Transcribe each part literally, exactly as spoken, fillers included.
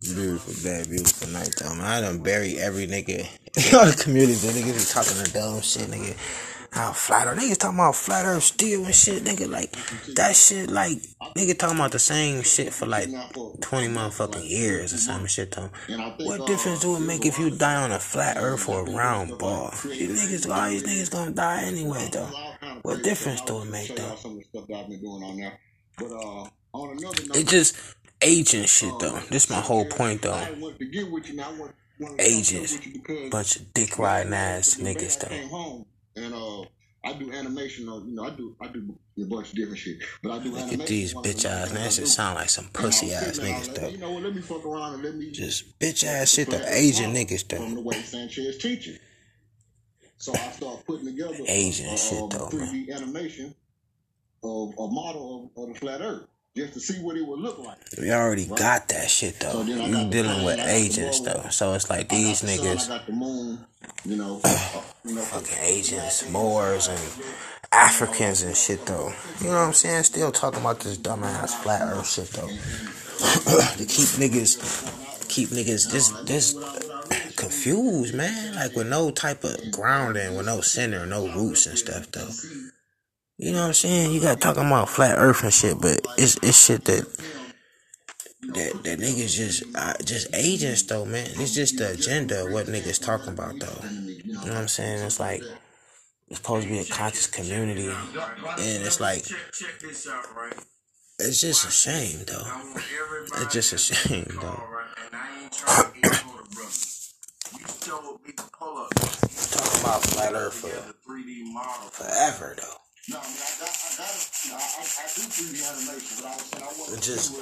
Beautiful day, beautiful night, though, man. I done bury every nigga in all the communities. Niggas is talking to dumb shit, nigga. How flat earth, niggas talking about flat earth steel and shit, nigga. Like, that shit, like, nigga talking about the same shit for like twenty motherfucking years or some shit, though. What difference do it make if you die on a flat earth or a round ball? You niggas, all these niggas gonna die anyway, though. What difference do it make, though? It just aging shit, though. This is my whole point, though. Agents, bunch of dick riding ass niggas, though. And uh, I do animation, or, you know, I do I do a bunch of different shit. But I do Look animation. Look at these bitch eyes, man. That shit sound like some pussy ass niggas, though. You know what? Let me fuck around and let me just bitch ass shit to Asian niggas, though. From the way Sanchez teaching, so I start putting together Asian uh, shit, though, three D animation of a model of, of the flat Earth, just to see what it would look like. We already right? got that shit, though. So you dealing with agents, though. So it's like these niggas. Sun, I got the moon, you know, uh, you know, fucking Asians, Moors, and Africans and shit, though. You know what I'm saying? Still talking about this dumbass flat earth shit, though. To keep niggas, keep niggas this, this confused, man. Like, with no type of grounding, with no center, no roots and stuff, though. You know what I'm saying? You got talking about flat earth and shit, but it's it's shit that that, that niggas just uh, just agents, though, man. It's just the agenda of what niggas talking about, though. You know what I'm saying? It's like it's supposed to be a conscious community, and it's like it's just a shame, though. It's just a shame, though. Talking about flat earth for forever, though. No, I mean, I got, I got it. You know, I, I do three D animation, but I was saying I wasn't. Just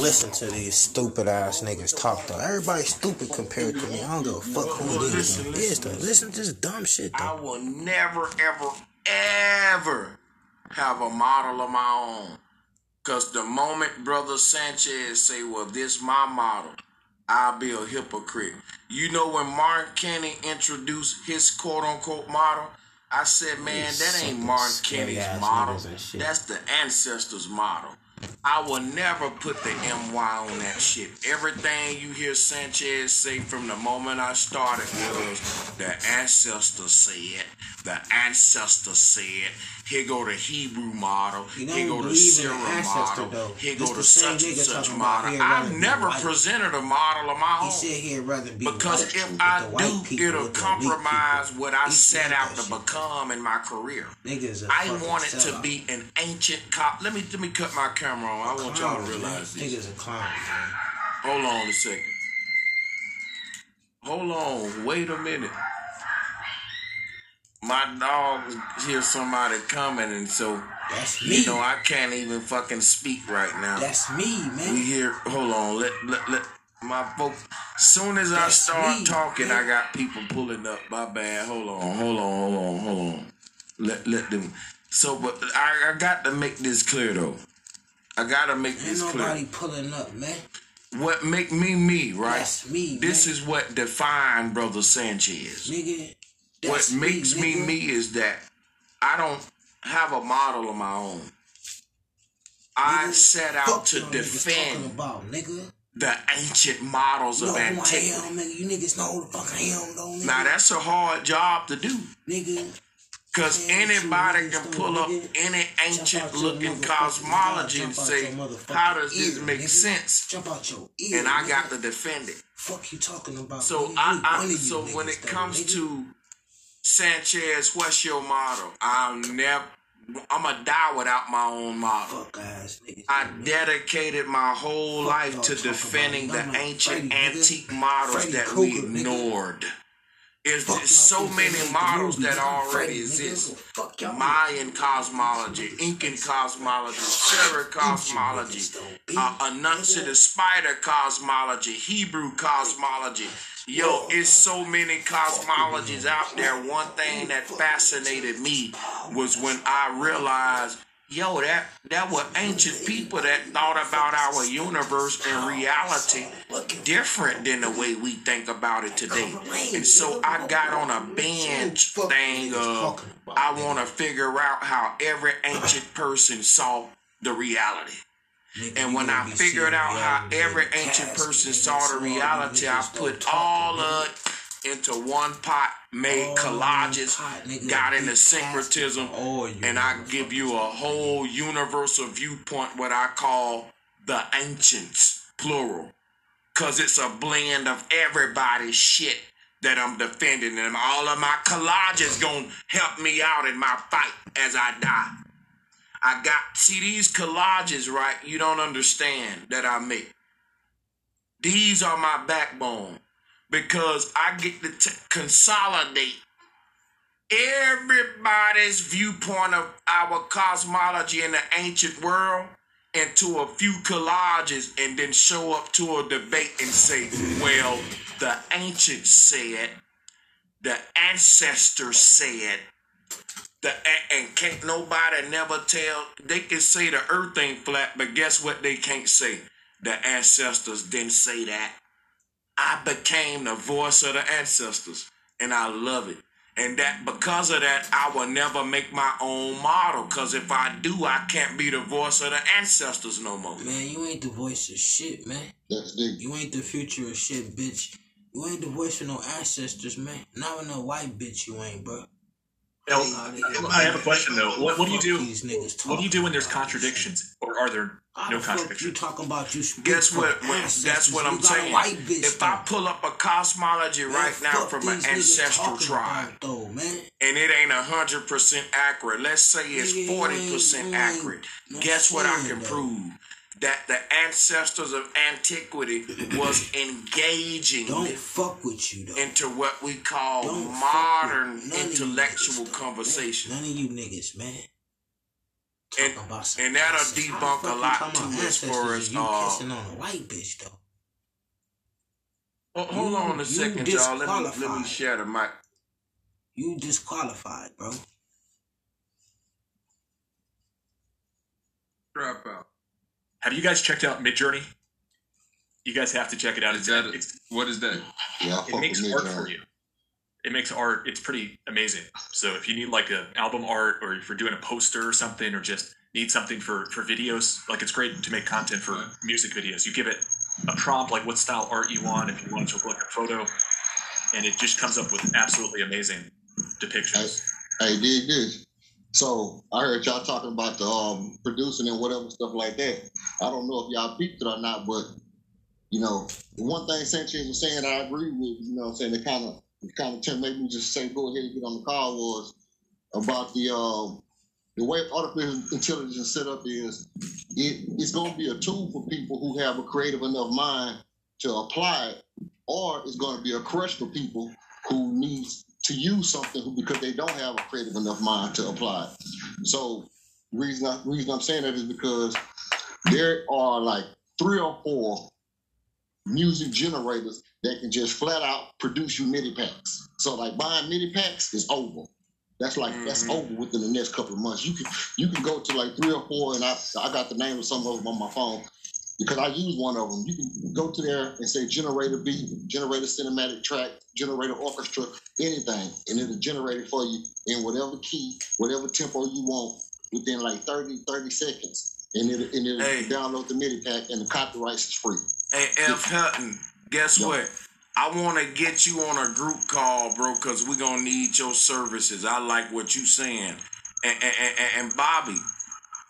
listen to these stupid ass niggas talk, though. Everybody's stupid compared to me. I don't give a fuck who it is, it is, though. Listen to this dumb shit, though. I will never, ever, ever have a model of my own. Because the moment Brother Sanchez say, well, this my model, I'll be a hypocrite. You know, when Mark Kenny introduced his quote-unquote model, I said, man, that ain't Mark Kenny's model. That's the ancestors' model. I will never put the M Y on that shit. Everything you hear Sanchez say from the moment I started was, the ancestors said, the ancestors said, here go the Hebrew model, here go the Syrian model, though. Here go the such and such model. I've never presented a model of my own, because if I do, it'll compromise what I set out to become in my career. I want it to be an ancient cop. Let me let me cut my camera on. I want y'all to realize this. Nigga's a clown. Hold on a second. Hold on. Wait a minute. My dog hears somebody coming, and so that's me. You know, I can't even fucking speak right now. That's me, man. We hear. Hold on. Let let let my folks. Soon as that's I start me, talking, man. I got people pulling up. My bad. Hold on. Hold on. Hold on. Hold on. Let let them. So, but I I got to make this clear, though. I got to make Ain't this clear. Ain't nobody pulling up, man. What make me me, right? That's me. This man. Is what defined Brother Sanchez. Nigga. What That's makes me me, me is that I don't have a model of my own. I nigga, set out to defend about, nigga. the ancient models you know of antiquity. Nigga. You niggas know who the fuck I am, though, nigga. Now, that's a hard job to do. Nigga. Because anybody can pull up any ancient-looking cosmology and say, how does this make sense? And I got to defend it. Fuck you talking about? So I, I so when it comes to Sanchez, what's your model? I'll never. I'm gonna die without my own model. I dedicated my whole life to defending the ancient, antique models that we ignored. Is there's so many models that already exist. Mayan cosmology, Incan cosmology, Shera cosmology, uh, Anunziata spider cosmology, Hebrew cosmology. Yo, it's so many cosmologies out there. One thing that fascinated me was when I realized, yo, that, that were ancient people that thought about our universe and reality different than the way we think about it today. And so I got on a binge thing of I want to figure out how every ancient person saw the reality. And when I figured out how every ancient person saw the reality, I put all of into one pot, made collages, got into syncretism, and I give you a whole universal viewpoint, what I call the ancients, plural. Because it's a blend of everybody's shit that I'm defending, and all of my collages going to help me out in my fight as I die. I got, see these collages, right, you don't understand that I make. These are my backbone, because I get to t- consolidate everybody's viewpoint of our cosmology in the ancient world into a few collages, and then show up to a debate and say, well, the ancients said, the ancestors said, the, and can't nobody never tell. They can say the earth ain't flat, but guess what they can't say? The ancestors didn't say that. I became the voice of the ancestors, and I love it. And that because of that, I will never make my own model, because if I do, I can't be the voice of the ancestors no more. Man, you ain't the voice of shit, man. That's deep. You ain't the future of shit, bitch. You ain't the voice of no ancestors, man. Not no white bitch you ain't, bro. Now, I have a question, though. What, what do you do What do you do when there's contradictions? Or are there no contradictions? You talking about you Guess what? That's what I'm saying. If I pull up a cosmology right now from an ancestral tribe, and it ain't one hundred percent accurate, let's say it's forty percent accurate, guess what I can prove? That the ancestors of antiquity was engaging Don't fuck with you, though. into what we call Don't modern intellectual niggas, conversation. Man, none of you niggas, man. And, and that'll ancestors. debunk a lot too as far as you uh, kissing on a white bitch, though. Well, hold you, on a second, y'all. Let me, let me share the mic. You disqualified, bro. Drop out. Have you guys checked out Midjourney? You guys have to check it out. Is it's, that a, it's, what is that? Yeah, it makes art for you. It makes art. It's pretty amazing. So if you need like an album art, or if you're doing a poster or something, or just need something for, for videos, like it's great to make content for music videos. You give it a prompt, like what style art you want, if you want to look at a photo, and it just comes up with absolutely amazing depictions. I, I did this. So I heard y'all talking about the um, producing and whatever stuff like that. I don't know if y'all peeped it or not, but you know, the one thing Sanchez was saying I agree with, you know what I'm saying, it kind of it kind of made me just say go ahead and get on the call, was about the um, the way artificial intelligence set up is it, it's going to be a tool for people who have a creative enough mind to apply it, or it's going to be a crush for people who need to use something because they don't have a creative enough mind to apply it. So reason I, reason I'm saying that is because there are like three or four music generators that can just flat out produce you MIDI packs. So like buying MIDI packs is over. That's like mm-hmm. that's over within the next couple of months. You can you can go to like three or four, and I I got the name of some of them on my phone because I use one of them. You can go to there and say generator beat, generator cinematic track, generator orchestra, anything, and it'll generate it for you in whatever key, whatever tempo you want within like thirty, thirty seconds. And it'll, and it'll hey. download the MIDI pack, and the copyright is free. Hey, F Hutton, guess yep. what? I want to get you on a group call, bro, because we're going to need your services. I like what you saying. And, and, and, and Bobby,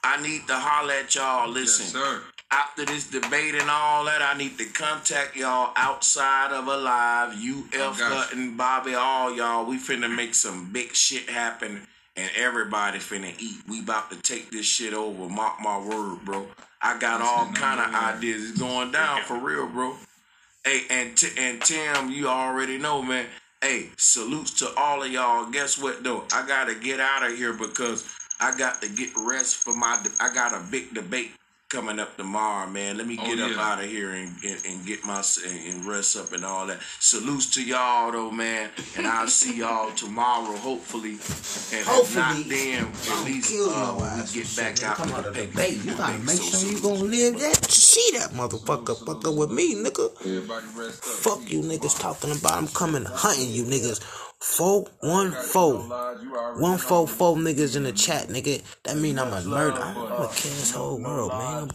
I need to holler at y'all. Listen. Yes, sir. After this debate and all that, I need to contact y'all outside of Alive, you, F Hutton, Bobby, all y'all. We finna make some big shit happen, and everybody finna eat. We about to take this shit over. Mark my word, bro. I got That's all kind of ideas. It's going down for real, bro. Hey, and, t- and Tim, you already know, man. Hey, salutes to all of y'all. Guess what, though? I got to get out of here because I got to get rest for my... De- I got a big debate coming up tomorrow, man. Let me get oh, yeah. up out of here and, and, and get my and rest up and all that. Salutes to y'all though, man. And I'll see y'all tomorrow, hopefully. And hopefully, if not, then at least uh, we get back out to the debate. You gotta make sure you gonna live that. See that motherfucker, fucker with me, nigga. Everybody rest up. Fuck you niggas talking about. I'm coming hunting you niggas. Four, one, four. One, four, four niggas in the chat, nigga. That mean I'm a murderer. I'm gonna kill this whole world, man.